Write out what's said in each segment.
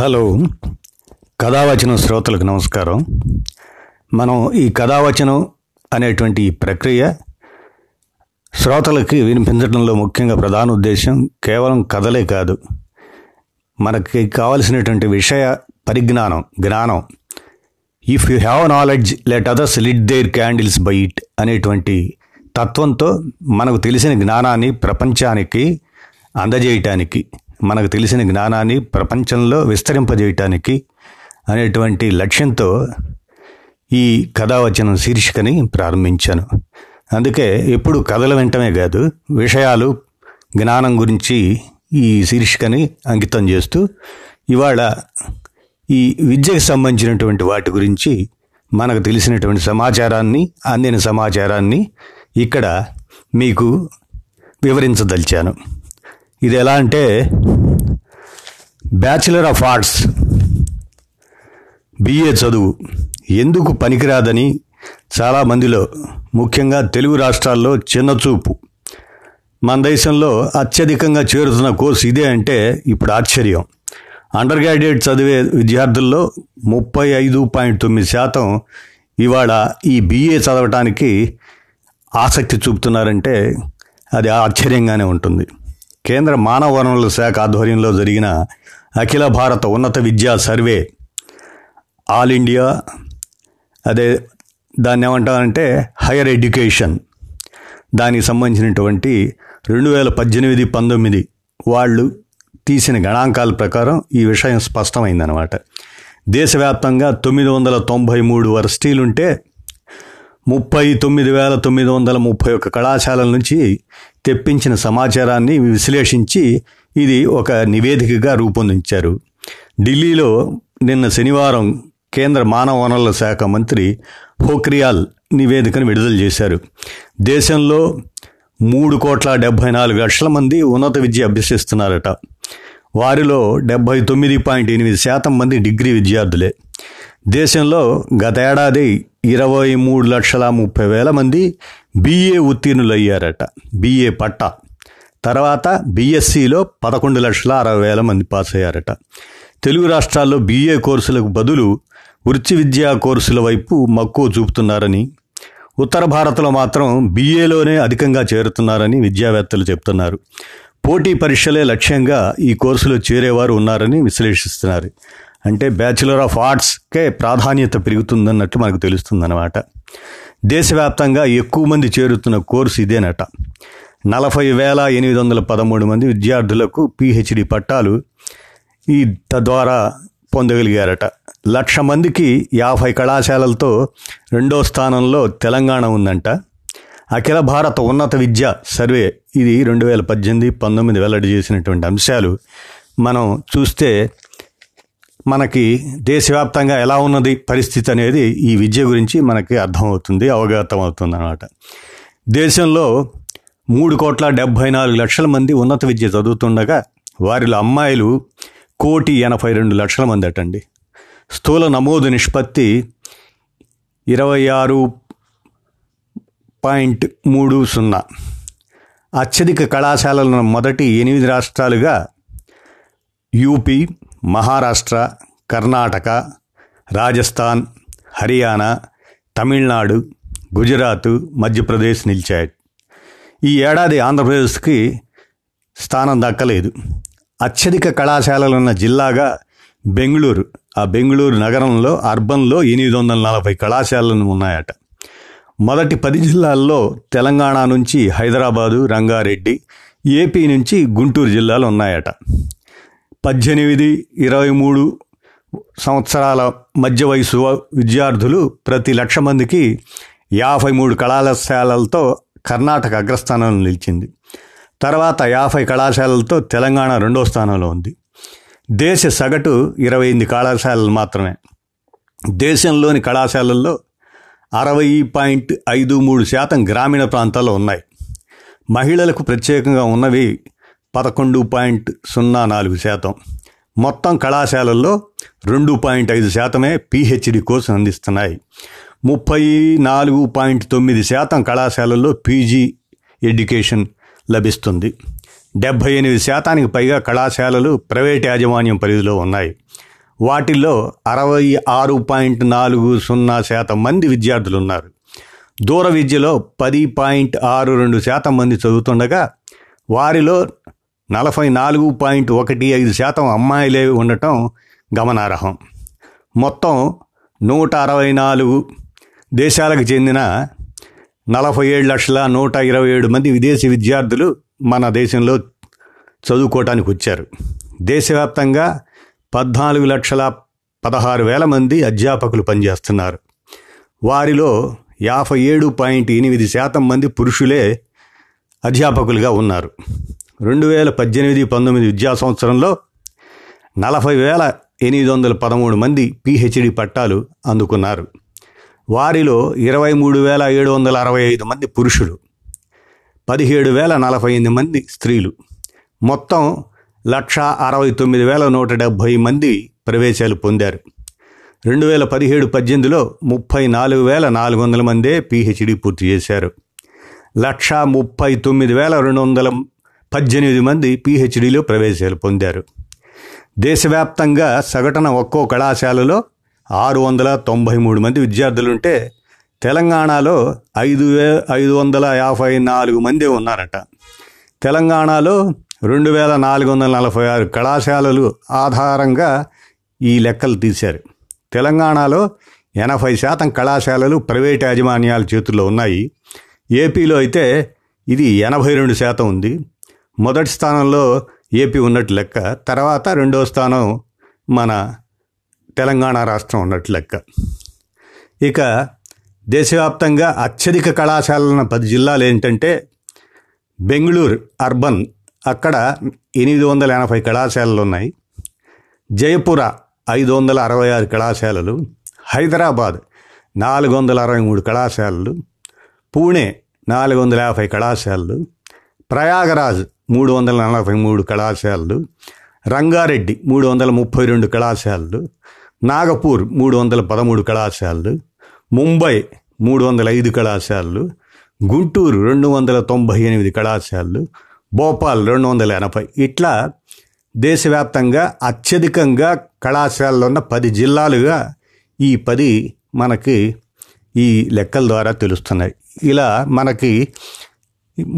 Hello కథావచనం శ్రోతలకు నమస్కారం. మనం ఈ కథావచనం అనేటువంటి ప్రక్రియ శ్రోతలకి వినిపించడంలో ముఖ్యంగా ప్రధాన ఉద్దేశం కేవలం కథలే కాదు, మనకి కావలసినటువంటి విషయ పరిజ్ఞానం, జ్ఞానం. If you have knowledge let others lit their candles by it అనేటువంటి తత్వంతో మనకు తెలిసిన జ్ఞానాన్ని ప్రపంచానికి అందజేయటానికి, మనకు తెలిసిన జ్ఞానాన్ని ప్రపంచంలో విస్తరింపజేయటానికి అనేటువంటి లక్ష్యంతో ఈ కథావచనం శీర్షికని ప్రారంభించాను. అందుకే ఎప్పుడు కథలు వెంటనే కాదు, విషయాలు, జ్ఞానం గురించి ఈ శీర్షికని అంకితం చేస్తూ ఇవాళ ఈ విద్యకు సంబంధించినటువంటి వాటి గురించి మనకు తెలిసినటువంటి సమాచారాన్ని, అందిన సమాచారాన్ని ఇక్కడ మీకు వివరించదలిచాను. ఇది ఎలా అంటే, బ్యాచిలర్ ఆఫ్ ఆర్ట్స్, బిఏ చదువు ఎందుకు పనికిరాదని చాలామందిలో, ముఖ్యంగా తెలుగు రాష్ట్రాల్లో చిన్నచూపు. మన దేశంలో అత్యధికంగా చేరుతున్న కోర్సు ఇదే అంటే ఇప్పుడు ఆశ్చర్యం. అండర్ గ్రాడ్యుయేట్ చదివే విద్యార్థుల్లో 35.9% ఇవాళ ఈ బిఏ చదవటానికి ఆసక్తి చూపుతున్నారంటే అది ఆశ్చర్యంగానే ఉంటుంది. కేంద్ర మానవ వనరుల శాఖ ఆధ్వర్యంలో జరిగిన అఖిల భారత ఉన్నత విద్యా సర్వే, ఆల్ ఇండియా, అదే దాన్ని ఏమంటారంటే హైయర్ ఎడ్యుకేషన్, దానికి సంబంధించినటువంటి 2018-19 వాళ్ళు తీసిన గణాంకాల ప్రకారం ఈ విషయం స్పష్టమైందనమాట. దేశవ్యాప్తంగా 993 వర్సిటీలుంటే 39,931 కళాశాలల నుంచి తెప్పించిన సమాచారాన్ని విశ్లేషించి ఇది ఒక నివేదికగా రూపొందించారు. ఢిల్లీలో నిన్న శనివారం కేంద్ర మానవ వనరుల శాఖ మంత్రి పోఖ్రియాల్ నివేదికను విడుదల చేశారు. దేశంలో 3,74,00,000 మంది ఉన్నత విద్య అభ్యసిస్తున్నారట. వారిలో 79.8% మంది డిగ్రీ విద్యార్థులే. దేశంలో గతేడాది 23,30,000 మంది బీఏ ఉత్తీర్ణులు అయ్యారట, బీఏ పట్టా. తర్వాత బీఎస్సీలో 11,60,000 మంది పాస్ అయ్యారట. తెలుగు రాష్ట్రాల్లో బీఏ కోర్సులకు బదులు వృత్తి విద్యా కోర్సుల వైపు మక్కువ చూపుతున్నారని, ఉత్తర భారత్లో మాత్రం బీఏలోనే అధికంగా చేరుతున్నారని విద్యావేత్తలు చెప్తున్నారు. పోటీ పరీక్షలే లక్ష్యంగా ఈ కోర్సులో చేరేవారు ఉన్నారని విశ్లేషిస్తున్నారు. అంటే బ్యాచిలర్ ఆఫ్ ఆర్ట్స్కే ప్రాధాన్యత పెరుగుతుందన్నట్టు మనకు తెలుస్తుందన్నమాట. దేశవ్యాప్తంగా ఎక్కువ మంది చేరుతున్న కోర్సు ఇదేనట. 40,813 మంది విద్యార్థులకు పిహెచ్డి పట్టాలు ఈ తద్వారా పొందగలిగారట. 1,00,000 మందికి 50 కళాశాలలతో రెండో స్థానంలో తెలంగాణ ఉందంట. అఖిల భారత ఉన్నత విద్య సర్వే, ఇది 2018-19 వెల్లడి చేసినటువంటి అంశాలు మనం చూస్తే మనకి దేశవ్యాప్తంగా ఎలా ఉన్నది పరిస్థితి అనేది ఈ విద్య గురించి మనకి అర్థమవుతుంది, అవగాహన అవుతుంది అన్నమాట. దేశంలో 3,74,00,000 మంది ఉన్నత విద్య చదువుతుండగా వారిలో అమ్మాయిలు 1,82,00,000 మంది అటండి. స్థూల నమోదు నిష్పత్తి 26.30. అత్యధిక కళాశాలలను మొదటి 8 రాష్ట్రాలుగా యూపీ, మహారాష్ట్ర, కర్ణాటక, రాజస్థాన్, హర్యానా, తమిళనాడు, గుజరాత్, మధ్యప్రదేశ్ నిలిచాయి. ఈ ఏడాది ఆంధ్రప్రదేశ్కి స్థానం దక్కలేదు. అత్యధిక కళాశాలలున్న జిల్లాగా బెంగళూరు, ఆ బెంగళూరు నగరంలో అర్బన్లో 840 కళాశాలలు ఉన్నాయట. మొదటి 10 జిల్లాల్లో తెలంగాణ నుంచి హైదరాబాదు, రంగారెడ్డి, ఏపీ నుంచి గుంటూరు జిల్లాలు ఉన్నాయట. 18-23 సంవత్సరాల మధ్య వయసు విద్యార్థులు ప్రతి 1,00,000 మందికి 53 కళాశాలలతో కర్ణాటక అగ్రస్థానంలో నిలిచింది. తర్వాత 50 కళాశాలలతో తెలంగాణ రెండో స్థానంలో ఉంది. దేశ సగటు 28 కళాశాలలు మాత్రమే. దేశంలోని కళాశాలల్లో 60.53% గ్రామీణ ప్రాంతాల్లో ఉన్నాయి. మహిళలకు ప్రత్యేకంగా ఉన్నవి 11.04%. మొత్తం కళాశాలల్లో 2.5%మే పిహెచ్డి కోర్సు అందిస్తున్నాయి. 34.9% కళాశాలల్లో పీజీ ఎడ్యుకేషన్ లభిస్తుంది. 78%కి పైగా కళాశాలలు ప్రైవేట్ యాజమాన్యం పరిధిలో ఉన్నాయి. వాటిల్లో 66.40% మంది విద్యార్థులున్నారు. దూర విద్యలో 10.62% మంది చదువుతుండగా వారిలో 44.15% అమ్మాయిలే ఉండటం గమనార్హం. మొత్తం 164 దేశాలకు చెందిన 47,127 మంది విదేశీ విద్యార్థులు మన దేశంలో చదువుకోవటానికి వచ్చారు. దేశవ్యాప్తంగా 14,16,000 మంది అధ్యాపకులు పనిచేస్తున్నారు. వారిలో 57.8% మంది పురుషులే అధ్యాపకులుగా ఉన్నారు. 2018-19 విద్యా సంవత్సరంలో 40,813 మంది పిహెచ్డి పట్టాలు అందుకున్నారు. వారిలో 23,765 మంది పురుషులు, 17,048 మంది స్త్రీలు. మొత్తం 169,170 మంది ప్రవేశాలు పొందారు. 2017-18లో 34,400 మందే పిహెచ్డి పూర్తి చేశారు. 1,39,218 మంది పిహెచ్డిలో ప్రవేశాలు పొందారు. దేశవ్యాప్తంగా సగటున ఒక్కో కళాశాలలో 693 మంది విద్యార్థులుంటే తెలంగాణలో 5,554 మంది ఉన్నారట. తెలంగాణలో 2,446 కళాశాలలు ఆధారంగా ఈ లెక్కలు తీశారు. తెలంగాణలో 80% కళాశాలలు ప్రైవేట్ యాజమాన్యాల చేతుల్లో ఉన్నాయి. ఏపీలో అయితే ఇది 82% ఉంది. మొదటి స్థానంలో ఏపీ ఉన్నట్టు లెక్క, తర్వాత రెండో స్థానం మన తెలంగాణ రాష్ట్రం ఉన్నట్టు లెక్క. ఇక దేశవ్యాప్తంగా అత్యధిక కళాశాలన్న 10 జిల్లాలు ఏంటంటే బెంగళూరు అర్బన్, అక్కడ 880 కళాశాలలు ఉన్నాయి. జయపుర 566 కళాశాలలు, హైదరాబాద్ 463 కళాశాలలు, పూణే 450 కళాశాలలు, ప్రయాగరాజ్ 343 కళాశాలలు, రంగారెడ్డి 332 కళాశాలలు, నాగపూర్ 313 కళాశాలలు, ముంబై 305 కళాశాలలు, గుంటూరు 298 కళాశాలలు, భోపాల్ 280. ఇట్లా దేశవ్యాప్తంగా అత్యధికంగా కళాశాలలో ఉన్న 10 జిల్లాలుగా ఈ 10 మనకి ఈ లెక్కల ద్వారా తెలుస్తున్నాయి. ఇలా మనకి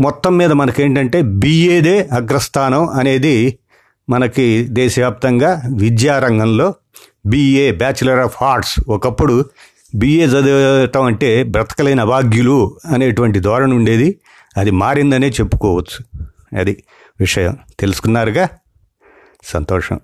మొత్తం మీద మనకేంటంటే బిఏదే అగ్రస్థానం అనేది మనకి దేశవ్యాప్తంగా విద్యారంగంలో. బిఏ బ్యాచిలర్ ఆఫ్ ఆర్ట్స్, ఒకప్పుడు బిఏ చదవటం అంటే బ్రతకలేని అభాగ్యులు అనేటువంటి ధోరణి ఉండేది, అది మారిందనే చెప్పుకోవచ్చు. అది విషయం తెలుసుకున్నారుగా, సంతోషం.